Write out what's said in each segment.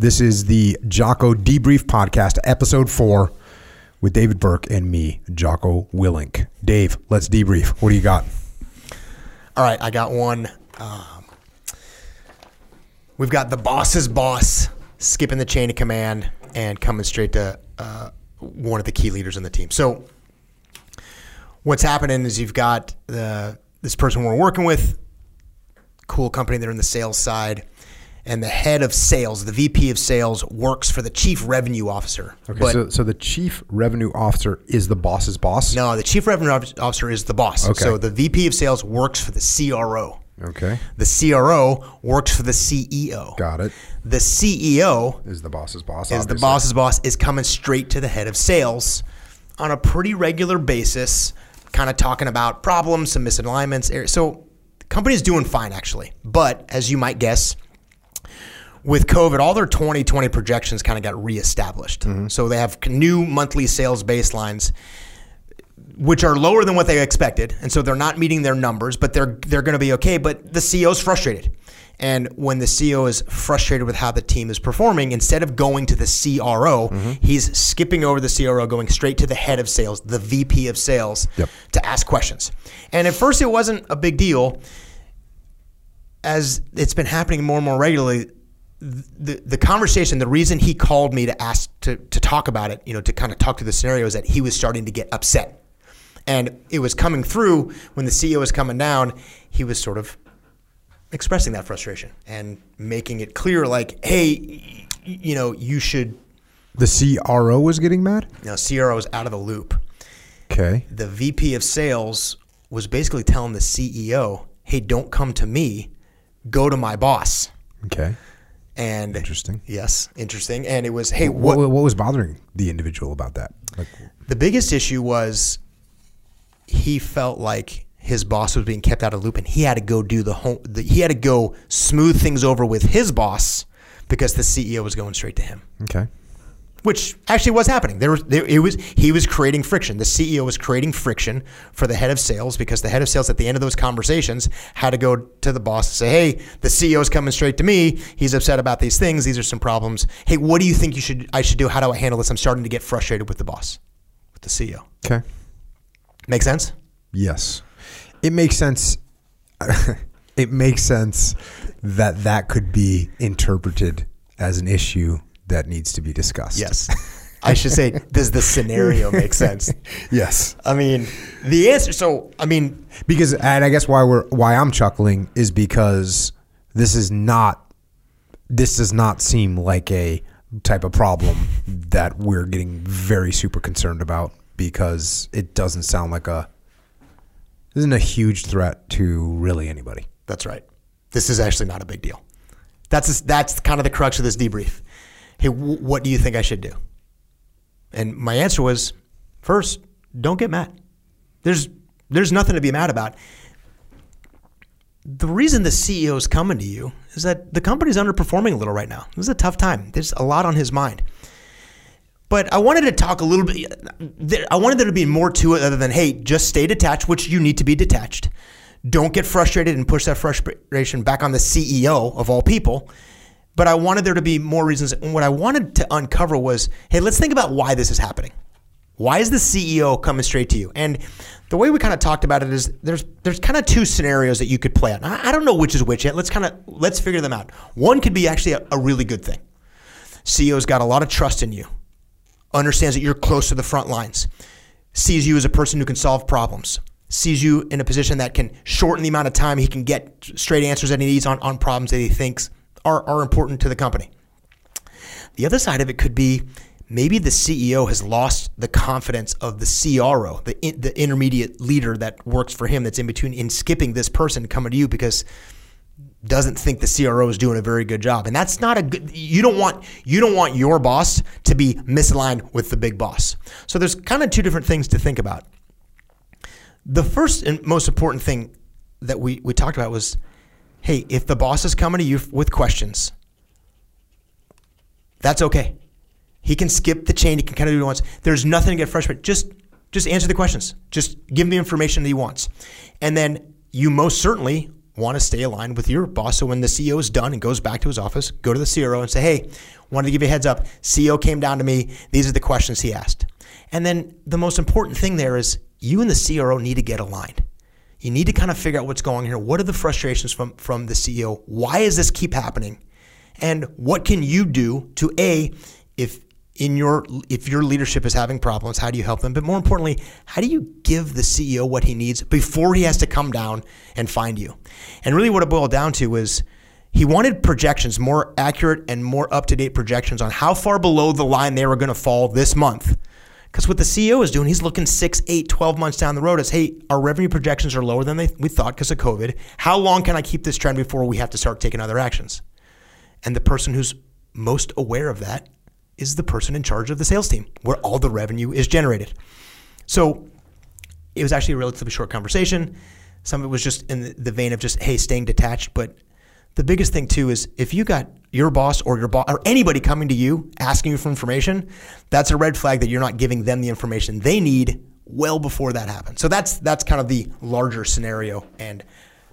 This is the Jocko Debrief Podcast, episode 4, with David Berke and me, Jocko Willink. Dave, let's debrief. What do you got? All right, I got one. We've got the boss's boss skipping the chain of command and coming straight to one of the key leaders on the team. So what's happening is you've got this person we're working with, cool company, they're in the sales side, and the head of sales, the VP of sales, works for the chief revenue officer. Okay, so the chief revenue officer is the boss's boss? No, the chief revenue officer is the boss. Okay. So the VP of sales works for the CRO. Okay. The CRO works for the CEO. Got it. The CEO is the boss's boss. The boss's boss is coming straight to the head of sales on a pretty regular basis, kind of talking about problems, some misalignments. So the company is doing fine, actually. But as you might guess, with COVID, all their 2020 projections kind of got reestablished. Mm-hmm. So they have new monthly sales baselines, which are lower than what they expected. And so they're not meeting their numbers, but they're going to be okay. But the CEO is frustrated. And when the CEO is frustrated with how the team is performing, instead of going to the CRO, mm-hmm. he's skipping over the CRO, going straight to the head of sales, the VP of sales, yep. to ask questions. And at first it wasn't a big deal. As it's been happening more and more regularly, the conversation, the reason he called me to ask to talk about it, to kind of talk through the scenario, is that he was starting to get upset. And it was coming through when the CEO was coming down, he was sort of expressing that frustration and making it clear, like, hey, you should. The CRO was getting mad? No, CRO was out of the loop. Okay. The VP of sales was basically telling the CEO, hey, don't come to me, go to my boss. Okay. And interesting. Yes, interesting. And it was, hey, what was bothering the individual about that? The biggest issue was he felt like his boss was being kept out of the loop, and he had to go he had to go smooth things over with his boss because the CEO was going straight to him. Okay. Which actually was happening. He was creating friction. The CEO was creating friction for the head of sales because the head of sales at the end of those conversations had to go to the boss and say, hey, the CEO is coming straight to me. He's upset about these things. These are some problems. Hey, what do you think I should do? How do I handle this? I'm starting to get frustrated with the boss, with the CEO. Okay. Make sense? Yes. It makes sense. It makes sense that could be interpreted as an issue that needs to be discussed. Yes. I should say, does the scenario make sense? Yes. I mean, the answer. So, I mean, because, and I guess why I'm chuckling is because this does not seem like a type of problem that we're getting very super concerned about, because it doesn't sound like isn't a huge threat to really anybody. That's right. This is actually not a big deal. That's kind of the crux of this debrief. Hey, what do you think I should do? And my answer was, first, don't get mad. There's nothing to be mad about. The reason the CEO is coming to you is that the company's underperforming a little right now. This is a tough time. There's a lot on his mind. But I wanted to talk a little bit. I wanted there to be more to it other than, hey, just stay detached, which you need to be detached. Don't get frustrated and push that frustration back on the CEO of all people. But I wanted there to be more reasons. And what I wanted to uncover was, hey, let's think about why this is happening. Why is the CEO coming straight to you? And the way we kind of talked about it is there's kind of two scenarios that you could play out. I don't know which is which yet. Let's figure them out. One could be actually a really good thing. CEO's got a lot of trust in you, understands that you're close to the front lines, sees you as a person who can solve problems, sees you in a position that can shorten the amount of time he can get straight answers that he needs on problems that he thinks are important to the company. The other side of it could be maybe the CEO has lost the confidence of the CRO, the intermediate leader that works for him, that's in between, in skipping this person coming to you because doesn't think the CRO is doing a very good job. And that's not a good. You don't want your boss to be misaligned with the big boss. So there's kind of two different things to think about. The first and most important thing that we talked about was, hey, if the boss is coming to you with questions, that's okay. He can skip the chain. He can kind of do what he wants. There's nothing to get frustrated. Just answer the questions. Just give him the information that he wants. And then you most certainly want to stay aligned with your boss. So when the CEO is done and goes back to his office, go to the CRO and say, hey, wanted to give you a heads up. CEO came down to me. These are the questions he asked. And then the most important thing there is you and the CRO need to get aligned. You need to kind of figure out what's going on here. What are the frustrations from the CEO? Why does this keep happening? And what can you do to, A, if your leadership is having problems, how do you help them? But more importantly, how do you give the CEO what he needs before he has to come down and find you? And really what it boiled down to is he wanted projections, more accurate and more up-to-date projections on how far below the line they were going to fall this month. Because what the CEO is doing, he's looking 6, 8, 12 months down the road as, hey, our revenue projections are lower than we thought because of COVID. How long can I keep this trend before we have to start taking other actions? And the person who's most aware of that is the person in charge of the sales team where all the revenue is generated. So it was actually a relatively short conversation. Some of it was just in the vein of just, hey, staying detached. But the biggest thing too is if you got your boss or anybody coming to you asking you for information, that's a red flag that you're not giving them the information they need well before that happens. So that's kind of the larger scenario and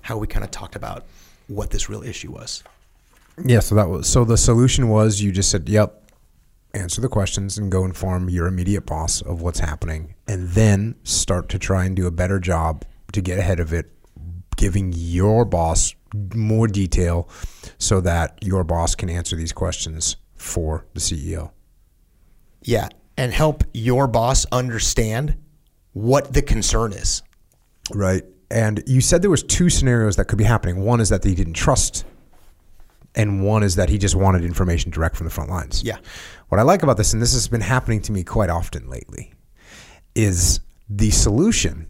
how we kind of talked about what this real issue was. Yeah, so the solution was you just said, yep, answer the questions and go inform your immediate boss of what's happening and then start to try and do a better job to get ahead of it, giving your boss more detail so that your boss can answer these questions for the CEO. Yeah, and help your boss understand what the concern is. Right, and you said there was two scenarios that could be happening. One is that they didn't trust, and one is that he just wanted information direct from the front lines. Yeah. What I like about this, and this has been happening to me quite often lately, is the solution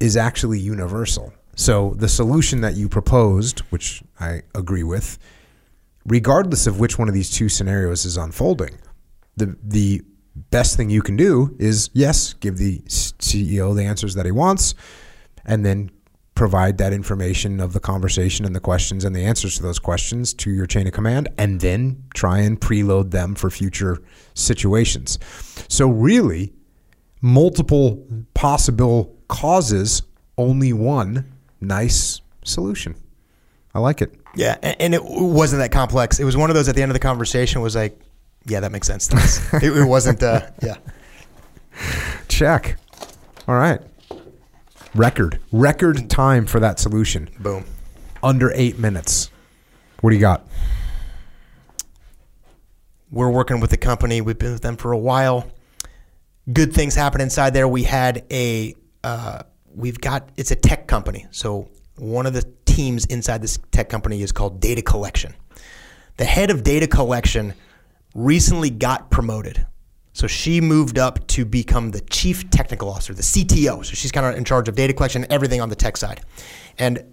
is actually universal. So the solution that you proposed, which I agree with, regardless of which one of these two scenarios is unfolding, the best thing you can do is, yes, give the CEO the answers that he wants, and then provide that information of the conversation and the questions and the answers to those questions to your chain of command, and then try and preload them for future situations. So really, multiple possible causes, only one nice solution. I like it. Yeah, and it wasn't that complex. It was one of those at the end of the conversation was like, yeah, that makes sense to us. It wasn't, yeah. Check. All right. Record time for that solution. Boom. Under 8 minutes. What do you got? We're working with the company. We've been with them for a while. Good things happen inside there. We had it's a tech company. So one of the teams inside this tech company is called data collection. The head of data collection recently got promoted. So she moved up to become the chief technical officer, the CTO. So she's kind of in charge of data collection, everything on the tech side. And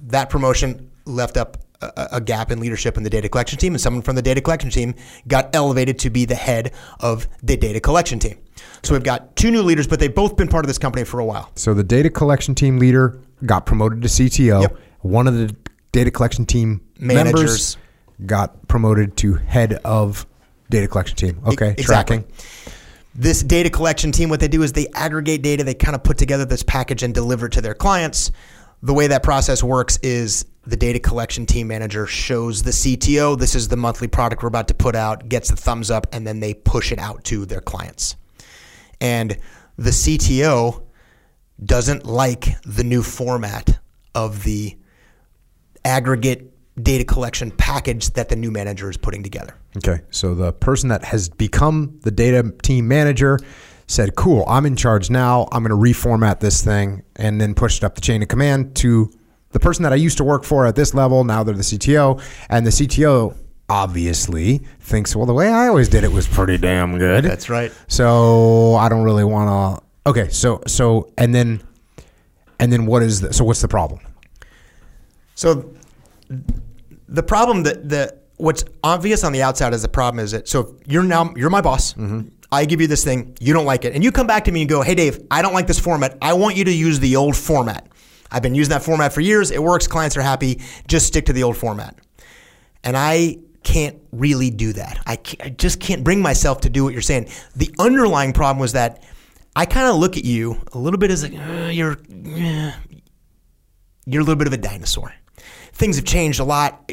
that promotion left up a gap in leadership in the data collection team, and someone from the data collection team got elevated to be the head of the data collection team. So we've got two new leaders, but they've both been part of this company for a while. So the data collection team leader got promoted to CTO. Yep. One of the data collection team managers got promoted to head of data collection team. Okay, exactly. Tracking. This data collection team, what they do is they aggregate data, they kind of put together this package and deliver it to their clients. The way that process works is the data collection team manager shows the CTO, this is the monthly product we're about to put out, gets the thumbs up, and then they push it out to their clients. And the CTO doesn't like the new format of the aggregate data collection package that the new manager is putting together. Okay, so the person that has become the data team manager said, cool, I'm in charge now, I'm going to reformat this thing, and then pushed it up the chain of command to the person that I used to work for at this level. Now they're the CTO, and the CTO obviously thinks, well, the way I always did it was pretty damn good. That's right. So I don't really want to... Okay, so and then what is... So what's the problem? So... The problem what's obvious on the outside is the problem is that, so you're my boss. Mm-hmm. I give you this thing. You don't like it. And you come back to me and go, hey, Dave, I don't like this format. I want you to use the old format. I've been using that format for years. It works. Clients are happy. Just stick to the old format. And I can't really do that. I just can't bring myself to do what you're saying. The underlying problem was that I kind of look at you a little bit as like, you're a little bit of a dinosaur. Things have changed a lot.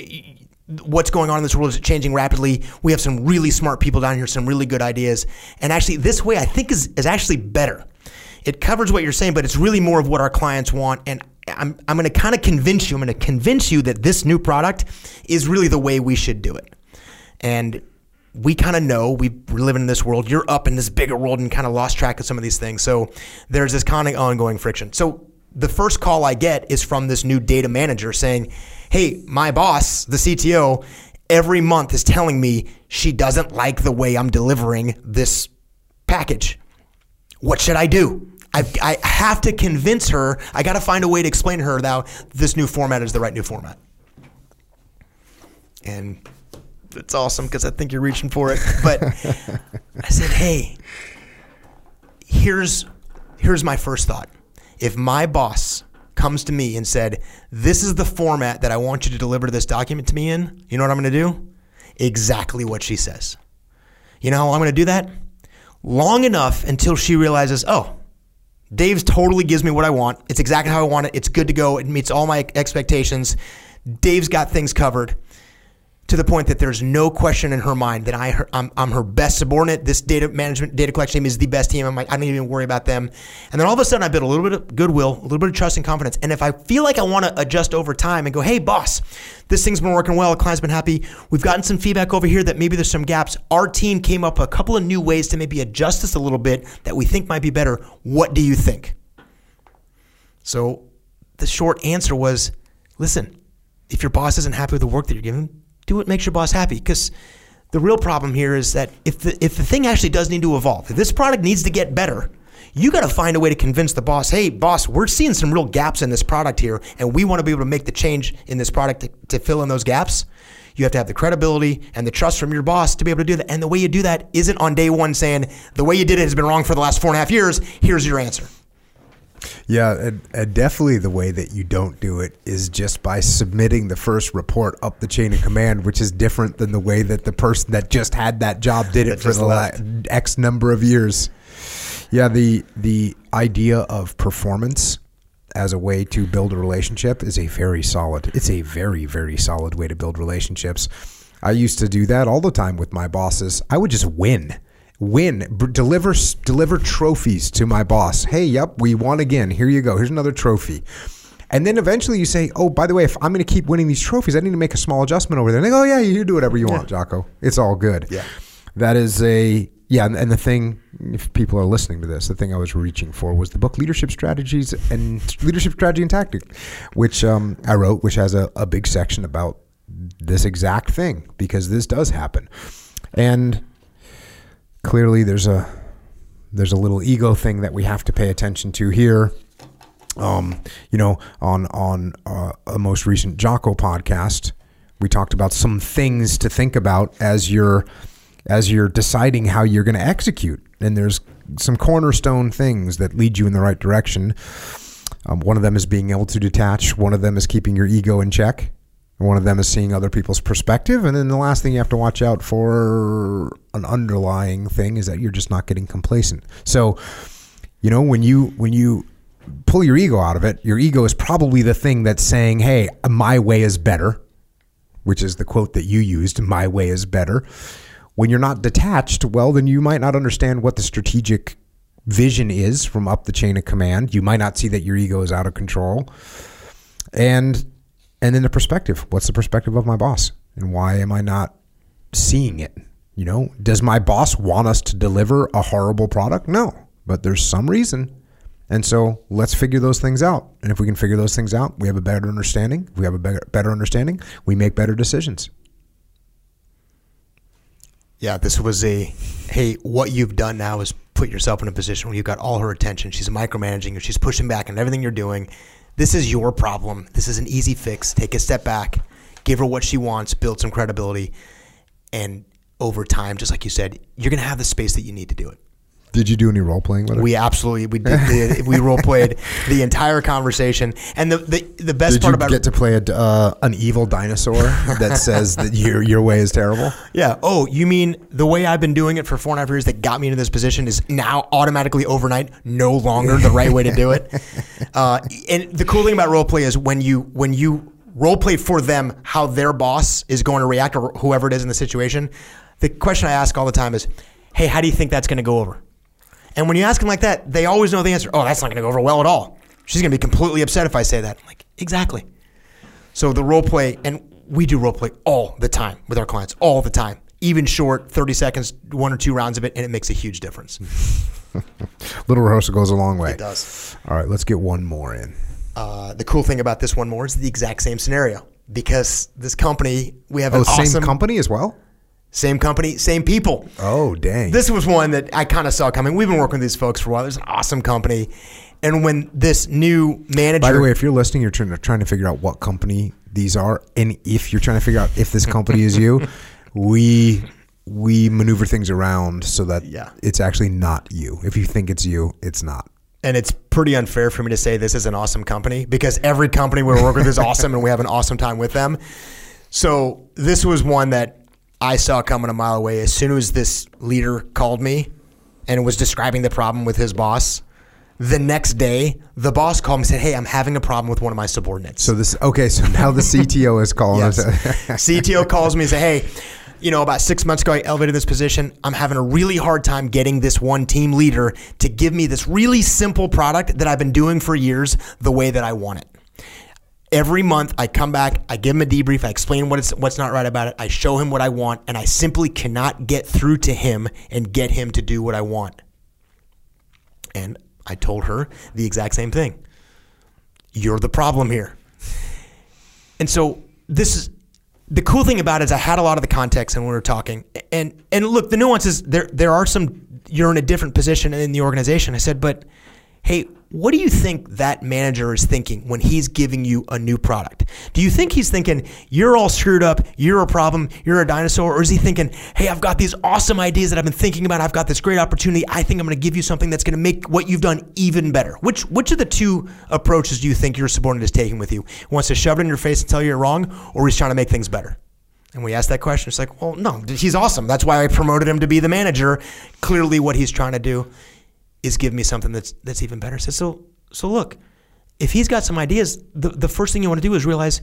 what's going on in this world is changing rapidly. We have some really smart people down here, some really good ideas. And actually this way I think is actually better. It covers what you're saying, but it's really more of what our clients want. And I'm going to kind of convince you, that this new product is really the way we should do it. And we kind of know, we live in this world, you're up in this bigger world and kind of lost track of some of these things. So there's this kind of ongoing friction. So the first call I get is from this new data manager saying, hey, my boss, the CTO, every month is telling me she doesn't like the way I'm delivering this package. What should I do? I have to convince her. I got to find a way to explain to her that this new format is the right new format. And it's awesome because I think you're reaching for it. But I said, hey, here's my first thought. If my boss comes to me and said, this is the format that I want you to deliver this document to me in, you know what I'm going to do? Exactly what she says. You know how I'm going to do that? Long enough until she realizes, oh, Dave's totally gives me what I want. It's exactly how I want it. It's good to go. It meets all my expectations. Dave's got things covered, to the point that there's no question in her mind that I'm her best subordinate. This data management, data collection team is the best team. I'm like, I don't even worry about them. And then all of a sudden I build a little bit of goodwill, a little bit of trust and confidence. And if I feel like I want to adjust over time and go, hey boss, this thing's been working well. The client's been happy. We've gotten some feedback over here that maybe there's some gaps. Our team came up with a couple of new ways to maybe adjust this a little bit that we think might be better. What do you think? So the short answer was, listen, if your boss isn't happy with the work that you're giving, do what makes your boss happy, because the real problem here is that if the thing actually does need to evolve, if this product needs to get better, you got to find a way to convince the boss, hey, boss, we're seeing some real gaps in this product here, and we want to be able to make the change in this product to fill in those gaps. You have to have the credibility and the trust from your boss to be able to do that. And the way you do that isn't on day one saying, the way you did it has been wrong for the last 4.5 years. Here's your answer. Yeah, and definitely the way that you don't do it is just by submitting the first report up the chain of command, which is different than the way that the person that just had that job did it for the last X number of years. Yeah, the idea of performance as a way to build a relationship is a very, very solid way to build relationships. I used to do that all the time with my bosses. I would just deliver trophies to my boss. Hey, yep, we won again. Here you go. Here's another trophy. And then eventually you say, oh, by the way, if I'm going to keep winning these trophies, I need to make a small adjustment over there. And they go, oh, yeah, you do whatever you want, Jocko. It's all good. Yeah. That is and the thing, if people are listening to this, the thing I was reaching for was the book Leadership Strategy and Tactics, which I wrote, which has a big section about this exact thing, because this does happen. And clearly, there's a little ego thing that we have to pay attention to here. On a most recent Jocko podcast, we talked about some things to think about as you're deciding how you're going to execute. And there's some cornerstone things that lead you in the right direction. One of them is being able to detach. One of them is keeping your ego in check. One of them is seeing other people's perspective. And then the last thing you have to watch out for, an underlying thing, is that you're just not getting complacent. So, when you pull your ego out of it, your ego is probably the thing that's saying, hey, my way is better, which is the quote that you used, my way is better. When you're not detached, well, then you might not understand what the strategic vision is from up the chain of command. You might not see that your ego is out of control. And then the perspective. What's the perspective of my boss? And why am I not seeing it? Does my boss want us to deliver a horrible product? No, but there's some reason. And so let's figure those things out. And if we can figure those things out, we have a better understanding. If we have a better understanding, we make better decisions. Yeah, this was what you've done now is put yourself in a position where you've got all her attention. She's micromanaging you. She's pushing back on everything you're doing. This is your problem. This is an easy fix. Take a step back, give her what she wants, build some credibility. And over time, just like you said, you're going to have the space that you need to do it. Did you do any role-playing with her? We role-played the entire conversation. And the best part about it... Did you get to play an evil dinosaur that says that your way is terrible? Yeah. Oh, you mean the way I've been doing it for 4.5 years that got me into this position is now automatically overnight no longer the right way to do it? And the cool thing about role-play is when you role play for them how their boss is going to react or whoever it is in the situation. The question I ask all the time is, hey, how do you think that's going to go over? And when you ask them like that, they always know the answer. Oh, that's not going to go over well at all. She's going to be completely upset if I say that. I'm like, exactly. So the role play, and we do role play all the time with our clients, all the time. Even short, 30 seconds, one or two rounds of it, and it makes a huge difference. Little rehearsal goes a long way. It does. All right, let's get one more in. The cool thing about this one more is the exact same scenario, because this company, we have an awesome— same company as well? Same company, same people. Oh, dang. This was one that I kind of saw coming. We've been working with these folks for a while. It's an awesome company. And when this new manager— by the way, if you're listening, you're trying to figure out what company these are, and if you're trying to figure out if this company is you, we maneuver things around so that it's actually not you. If you think it's you, it's not. And it's pretty unfair for me to say this is an awesome company, because every company we work with is awesome, and we have an awesome time with them. So this was one that I saw coming a mile away. As soon as this leader called me and was describing the problem with his boss, the next day the boss called me and said, hey, I'm having a problem with one of my subordinates. So this— okay, so now the CTO is calling us. CTO calls me and says, hey, you know, about 6 months ago I elevated this position. I'm having a really hard time getting this one team leader to give me this really simple product that I've been doing for years the way that I want it. Every month I come back, I give him a debrief, I explain what's not right about it, I show him what I want, and I simply cannot get through to him and get him to do what I want. And I told her the exact same thing. You're the problem here. And so this is— the cool thing about it is I had a lot of the context and we were talking. And look, the nuances, there are some— you're in a different position in the organization. I said, but hey, what do you think that manager is thinking when he's giving you a new product? Do you think he's thinking, you're all screwed up, you're a problem, you're a dinosaur? Or is he thinking, hey, I've got these awesome ideas that I've been thinking about, I've got this great opportunity, I think I'm going to give you something that's going to make what you've done even better? Which of the two approaches do you think your subordinate is taking with you? He wants to shove it in your face and tell you you're wrong, or he's trying to make things better? And we asked that question. It's like, well, no, he's awesome. That's why I promoted him to be the manager. Clearly what he's trying to do is give me something that's even better. So look, if he's got some ideas, the first thing you want to do is realize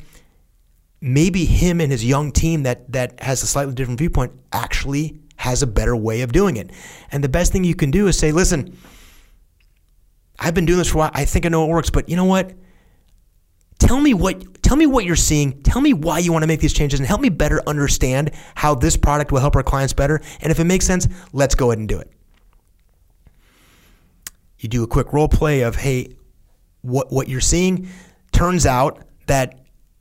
maybe him and his young team that has a slightly different viewpoint actually has a better way of doing it. And the best thing you can do is say, listen, I've been doing this for a while. I think I know it works, but you know what? Tell me what you're seeing. Tell me why you want to make these changes and help me better understand how this product will help our clients better. And if it makes sense, let's go ahead and do it. You do a quick role play of, hey, what you're seeing. Turns out that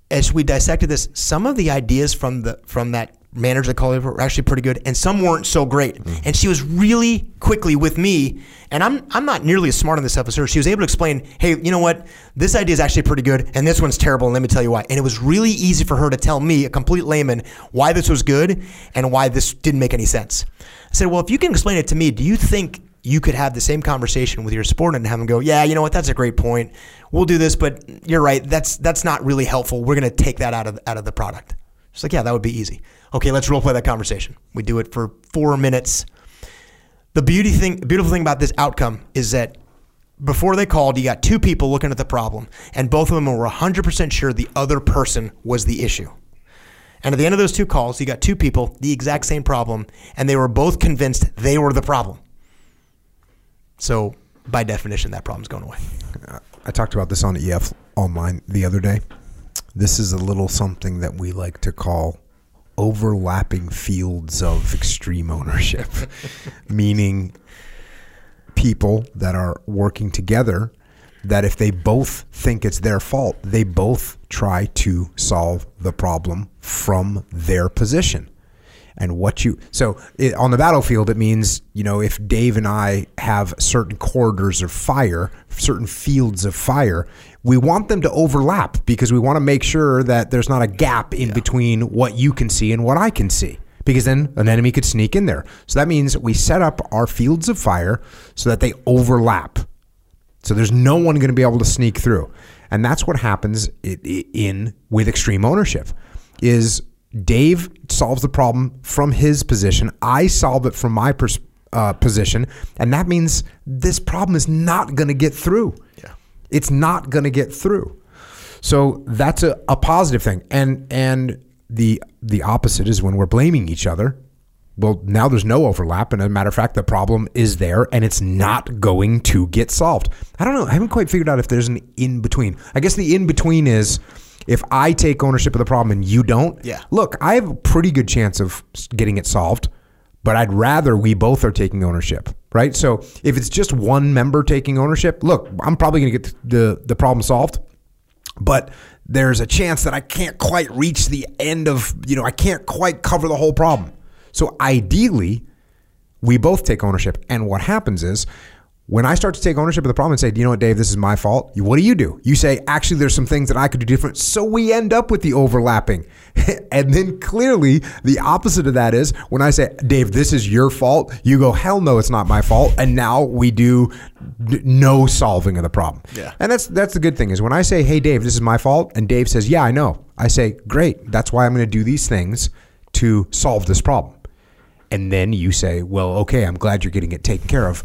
as we dissected this, some of the ideas from that manager that called over were actually pretty good, and some weren't so great. Mm-hmm. And she was really quickly with me, and I'm not nearly as smart on this stuff as her. She was able to explain, hey, you know what? This idea is actually pretty good, and this one's terrible, and let me tell you why. And it was really easy for her to tell me, a complete layman, why this was good and why this didn't make any sense. I said, well, if you can explain it to me, do you think you could have the same conversation with your subordinate and have them go, yeah, you know what, that's a great point. We'll do this, but you're right. That's not really helpful. We're going to take that out of the product. She's like, yeah, that would be easy. Okay, let's role play that conversation. We do it for 4 minutes. The beautiful thing about this outcome is that before they called, you got two people looking at the problem, and both of them were 100% sure the other person was the issue. And at the end of those two calls, you got two people, the exact same problem, and they were both convinced they were the problem. So by definition, that problem's going away. I talked about this on EFOnline the other day. This is a little something that we like to call overlapping fields of extreme ownership, meaning people that are working together that if they both think it's their fault, they both try to solve the problem from their position. And on the battlefield, it means, you know, if Dave and I have certain corridors of fire, certain fields of fire, we want them to overlap because we want to make sure that there's not a gap in between what you can see and what I can see, because then an enemy could sneak in there. So that means we set up our fields of fire so that they overlap. So there's no one going to be able to sneak through. And that's what happens with extreme ownership is Dave solves the problem from his position. I solve it from my position. And that means this problem is not going to get through. Yeah. It's not going to get through. So that's a positive thing. And the opposite is when we're blaming each other. Well, now there's no overlap. And as a matter of fact, the problem is there and it's not going to get solved. I don't know. I haven't quite figured out if there's an in-between. I guess the in-between is if I take ownership of the problem and you don't, yeah. Look, I have a pretty good chance of getting it solved, but I'd rather we both are taking ownership, right? So if it's just one member taking ownership, look, I'm probably going to get the problem solved, but there's a chance that I can't quite reach the end of, I can't quite cover the whole problem. So ideally, we both take ownership. And what happens is when I start to take ownership of the problem and say, Dave, this is my fault. What do? You say, actually, there's some things that I could do different. So we end up with the overlapping. And then clearly the opposite of that is when I say, Dave, this is your fault. You go, hell no, it's not my fault. And now we do no solving of the problem. Yeah. And that's the good thing is when I say, hey, Dave, this is my fault. And Dave says, yeah, I know. I say, great. That's why I'm going to do these things to solve this problem. And then you say, well, okay, I'm glad you're getting it taken care of,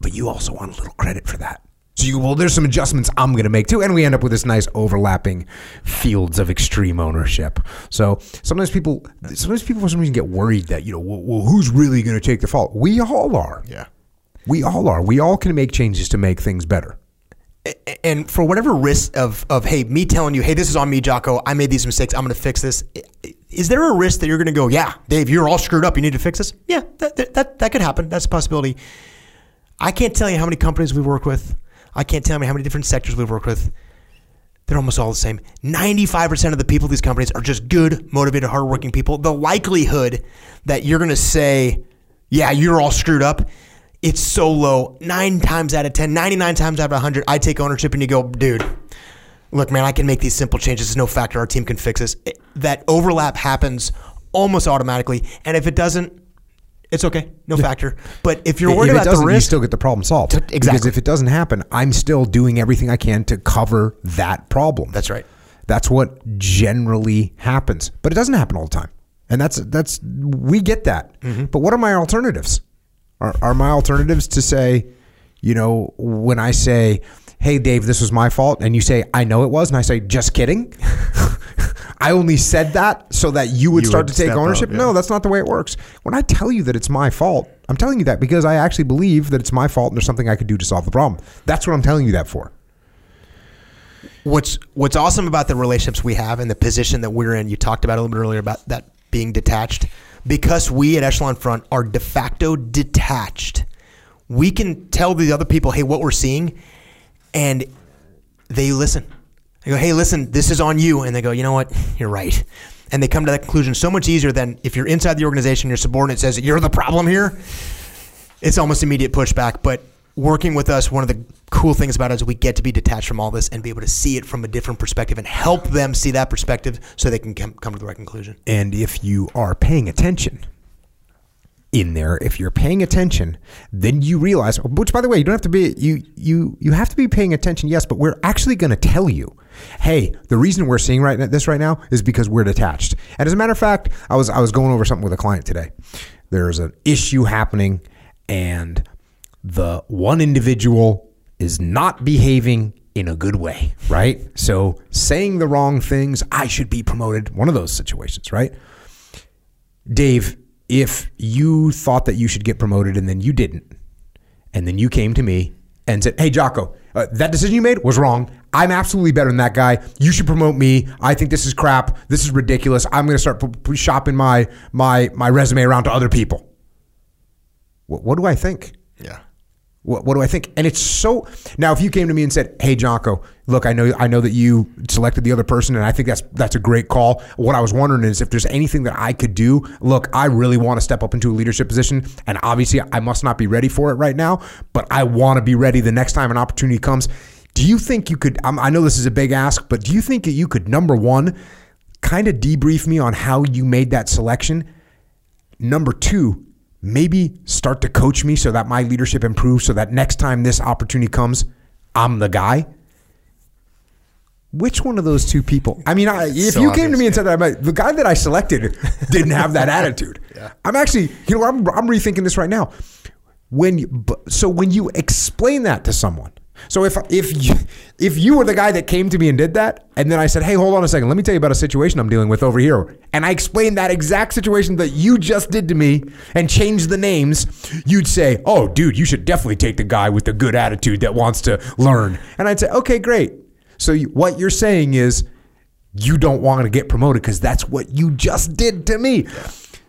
but you also want a little credit for that. So you go, well, there's some adjustments I'm going to make too. And we end up with this nice overlapping fields of extreme ownership. So sometimes people for some reason get worried that, well, who's really going to take the fault? We all are. Yeah. We all are. We all can make changes to make things better. And for whatever risk of hey, me telling you, hey, this is on me, Jocko. I made these mistakes. I'm going to fix this. Is there a risk that you're going to go, yeah, Dave, you're all screwed up. You need to fix this? Yeah, that could happen. That's a possibility. I can't tell you how many companies we work with. I can't tell you how many different sectors we've worked with. They're almost all the same. 95% of the people at these companies are just good, motivated, hardworking people. The likelihood that you're going to say, yeah, you're all screwed up, it's so low. 9 times out of 10, 99 times out of 100, I take ownership and you go, dude, look, man, I can make these simple changes. There's no factor. Our team can fix this. That overlap happens almost automatically. And if it doesn't, it's okay. No factor. But if you're worried about the risk, you still get the problem solved. Exactly. Because if it doesn't happen, I'm still doing everything I can to cover that problem. That's right. That's what generally happens. But it doesn't happen all the time. And that's we get that. Mm-hmm. But what are my alternatives? Are my alternatives to say, when I say, hey, Dave, this was my fault. And you say, I know it was. And I say, just kidding. I only said that so that you would start to take ownership. Up, yeah. No, that's not the way it works. When I tell you that it's my fault, I'm telling you that because I actually believe that it's my fault and there's something I could do to solve the problem. That's what I'm telling you that for. What's awesome about the relationships we have and the position that we're in, you talked about a little bit earlier about that being detached. Because we at Echelon Front are de facto detached, we can tell the other people, hey, what we're seeing, and they listen. They go, hey, listen, this is on you. And they go, you know what? You're right. And they come to that conclusion so much easier than if you're inside the organization, your subordinate says, you're the problem here. It's almost immediate pushback. But working with us, one of the cool things about it is we get to be detached from all this and be able to see it from a different perspective and help them see that perspective so they can come to the right conclusion. And if you are paying attention in there, if you're paying attention, then you realize, which by the way, you don't have to be, you have to be paying attention, yes, but we're actually going to tell you, hey, the reason we're seeing right now is because we're detached. And as a matter of fact, I was going over something with a client today. There's an issue happening and the one individual is not behaving in a good way, right? So saying the wrong things, I should be promoted, one of those situations, right? Dave, if you thought that you should get promoted and then you didn't, and then you came to me and said, hey, Jocko, that decision you made was wrong. I'm absolutely better than that guy. You should promote me. I think this is crap. This is ridiculous. I'm going to start shopping my resume around to other people. What do I think? Yeah. What do I think? And it's so now. If you came to me and said, "Hey, Jocko, look, I know that you selected the other person, and I think that's a great call. What I was wondering is if there's anything that I could do. Look, I really want to step up into a leadership position, and obviously I must not be ready for it right now, but I want to be ready the next time an opportunity comes. Do you think you could? I know this is a big ask, but do you think that you could, number one, kind of debrief me on how you made that selection? Number two, maybe start to coach me so that my leadership improves so that next time this opportunity comes, I'm the guy." Which one of those two people? I mean, if you came to me and said that, the guy that I selected didn't have that attitude. Yeah. I'm actually, I'm rethinking this right now. So when you explain that to someone, So if you were the guy that came to me and did that, and then I said, hey, hold on a second, let me tell you about a situation I'm dealing with over here, and I explained that exact situation that you just did to me and changed the names, you'd say, oh, dude, you should definitely take the guy with the good attitude that wants to learn. And I'd say, okay, great. So what you're saying is you don't want to get promoted because that's what you just did to me.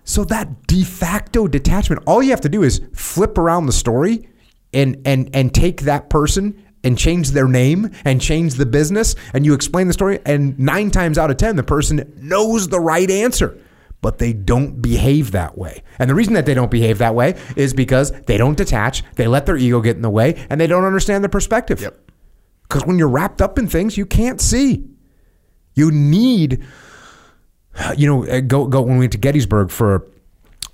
So that de facto detachment, all you have to do is flip around the story and take that person and change their name and change the business, and you explain the story, and 9 times out of 10, the person knows the right answer, but they don't behave that way. And the reason that they don't behave that way is because they don't detach, they let their ego get in the way, and they don't understand the perspective. Yep. Because when you're wrapped up in things, you can't see. You need, go when we went to Gettysburg for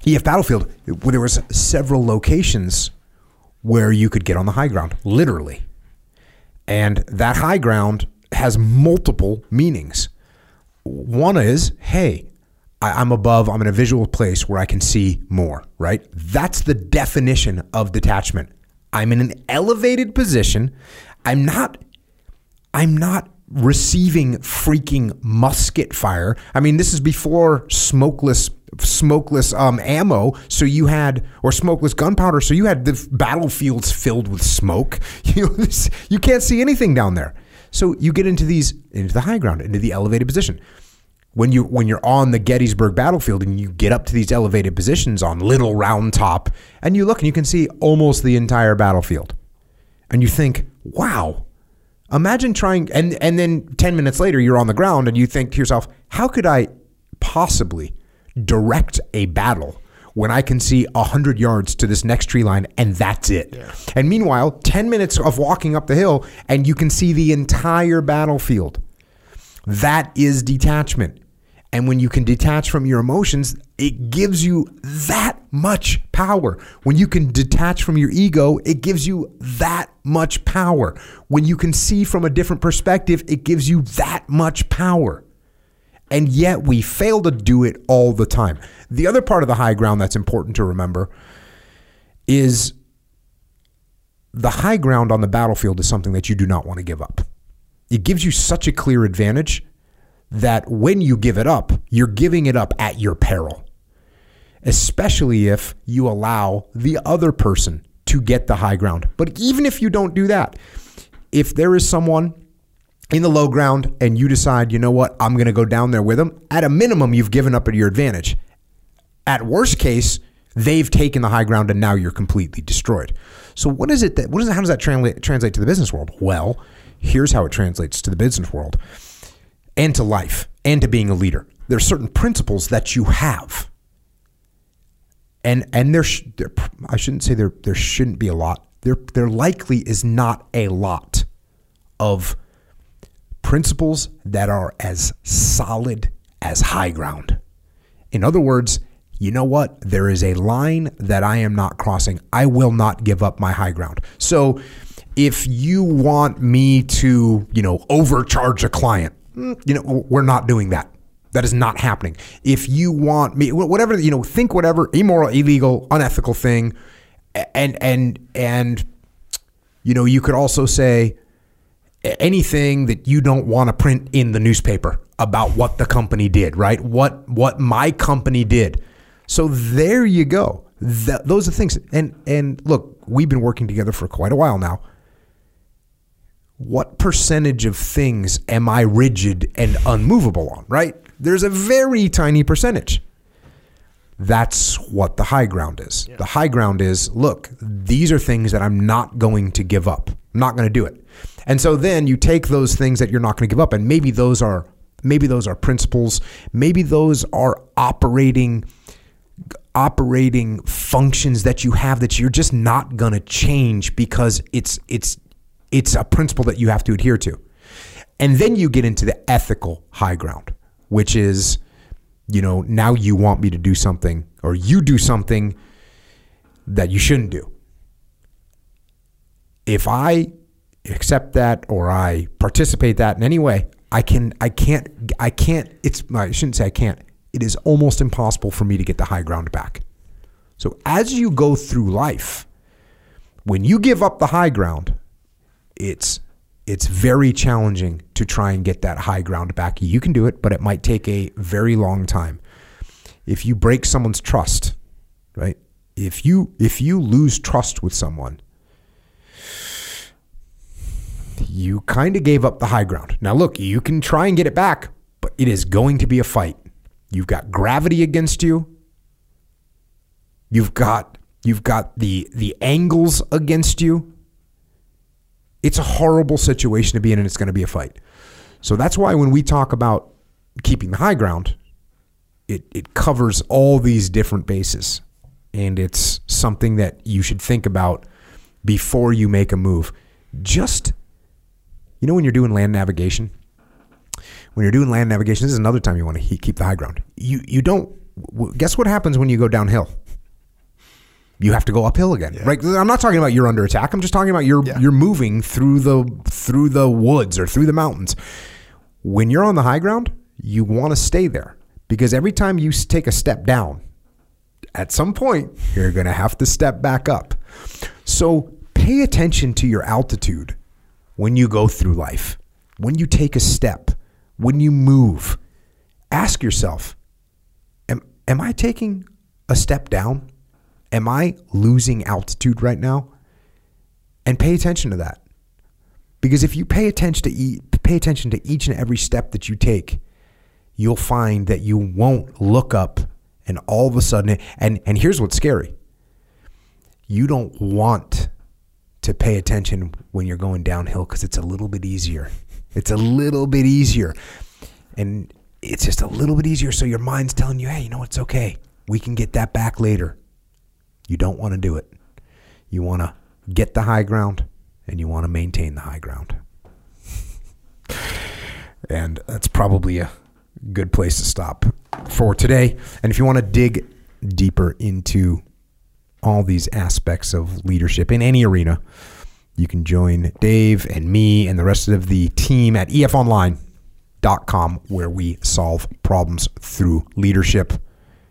EF Battlefield, where there was several locations where you could get on the high ground, literally. And that high ground has multiple meanings. One is, hey, I'm above, I'm in a visual place where I can see more, right? That's the definition of detachment. I'm in an elevated position. I'm not receiving freaking musket fire. I mean, this is before smokeless ammo, so you had, or smokeless gunpowder, so you had the battlefields filled with smoke. You can't see anything down there. So you get into the high ground, into the elevated position. When you're on the Gettysburg battlefield and you get up to these elevated positions on Little Round Top, and you look and you can see almost the entire battlefield, and you think, wow. Imagine trying, and then 10 minutes later, you're on the ground and you think to yourself, how could I possibly direct a battle when I can see 100 yards to this next tree line and that's it? Yeah. And meanwhile, 10 minutes of walking up the hill and you can see the entire battlefield. That is detachment. And when you can detach from your emotions, it gives you that much power. When you can detach from your ego, it gives you that much power. When you can see from a different perspective, it gives you that much power. And yet we fail to do it all the time. The other part of the high ground that's important to remember is the high ground on the battlefield is something that you do not want to give up. It gives you such a clear advantage that when you give it up, you're giving it up at your peril, especially if you allow the other person to get the high ground. But even if you don't do that, if there is someone in the low ground and you decide, you know what, I'm going to go down there with them, at a minimum, you've given up at your advantage. At worst case, they've taken the high ground and now you're completely destroyed. So how does that translate to the business world? Well, here's how it translates to the business world. And to life, and to being a leader. There are certain principles that you have. And I shouldn't say there shouldn't be a lot. There likely is not a lot of principles that are as solid as high ground. In other words, you know what? There is a line that I am not crossing. I will not give up my high ground. So if you want me to, overcharge a client, we're not doing that. That is not happening. If you want me, whatever, think whatever immoral, illegal, unethical thing. And you could also say anything that you don't want to print in the newspaper about what the company did, right? What my company did. So there you go. Those are things. And look, we've been working together for quite a while now. What percentage of things am I rigid and unmovable on, right? There's a very tiny percentage. That's what the high ground is. Yeah. The high ground is, look, these are things that I'm not going to give up. I'm not going to do it. And so then you take those things that you're not going to give up, and maybe those are principles, maybe those are operating functions that you have that you're just not going to change because it's a principle that you have to adhere to. And then you get into the ethical high ground, which is, now you want me to do something, or you do something that you shouldn't do. If I accept that or I participate that in any way, it is almost impossible for me to get the high ground back. So as you go through life, when you give up the high ground, It's very challenging to try and get that high ground back. You can do it, but it might take a very long time. If you break someone's trust, right? If you lose trust with someone, you kind of gave up the high ground. Now look, you can try and get it back, but it is going to be a fight. You've got gravity against you. You've got the angles against you. It's a horrible situation to be in, and it's going to be a fight. So that's why when we talk about keeping the high ground, it covers all these different bases. And it's something that you should think about before you make a move. Just, you know, when you're doing land navigation, this is another time you want to keep the high ground. You don't, guess what happens when you go downhill? You have to go uphill again, yeah. Right? I'm not talking about you're under attack. I'm just talking about you're moving through the woods or through the mountains. When you're on the high ground, you want to stay there, because every time you take a step down, at some point, you're going to have to step back up. So pay attention to your altitude when you go through life, when you take a step, when you move. Ask yourself, am I taking a step down? Am I losing altitude right now? And pay attention to that. Because if you pay attention to each and every step that you take, you'll find that you won't look up, and all of a sudden, and here's what's scary. You don't want to pay attention when you're going downhill, because it's a little bit easier. And it's just a little bit easier. So your mind's telling you, hey, you know, it's okay. We can get that back later. You don't want to do it. You want to get the high ground, and you want to maintain the high ground. And that's probably a good place to stop for today. And if you want to dig deeper into all these aspects of leadership in any arena, you can join Dave and me and the rest of the team at EFOnline.com, where we solve problems through leadership.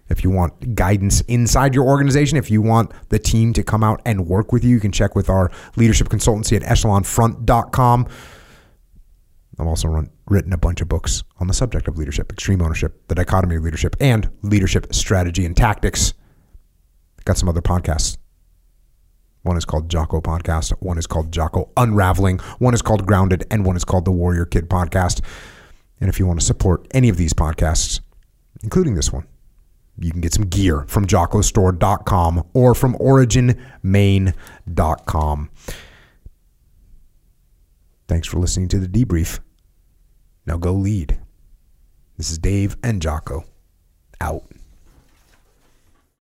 If you want guidance inside your organization, if you want the team to come out and work with you, you can check with our leadership consultancy at EchelonFront.com. I've also written a bunch of books on the subject of leadership, extreme ownership, the dichotomy of leadership, and leadership strategy and tactics. Got some other podcasts. One is called Jocko Podcast. One is called Jocko Unraveling. One is called Grounded, and one is called the Warrior Kid Podcast. And if you want to support any of these podcasts, including this one, you can get some gear from JockoStore.com or from OriginMain.com. Thanks for listening to The Debrief. Now go lead. This is Dave and Jocko. Out.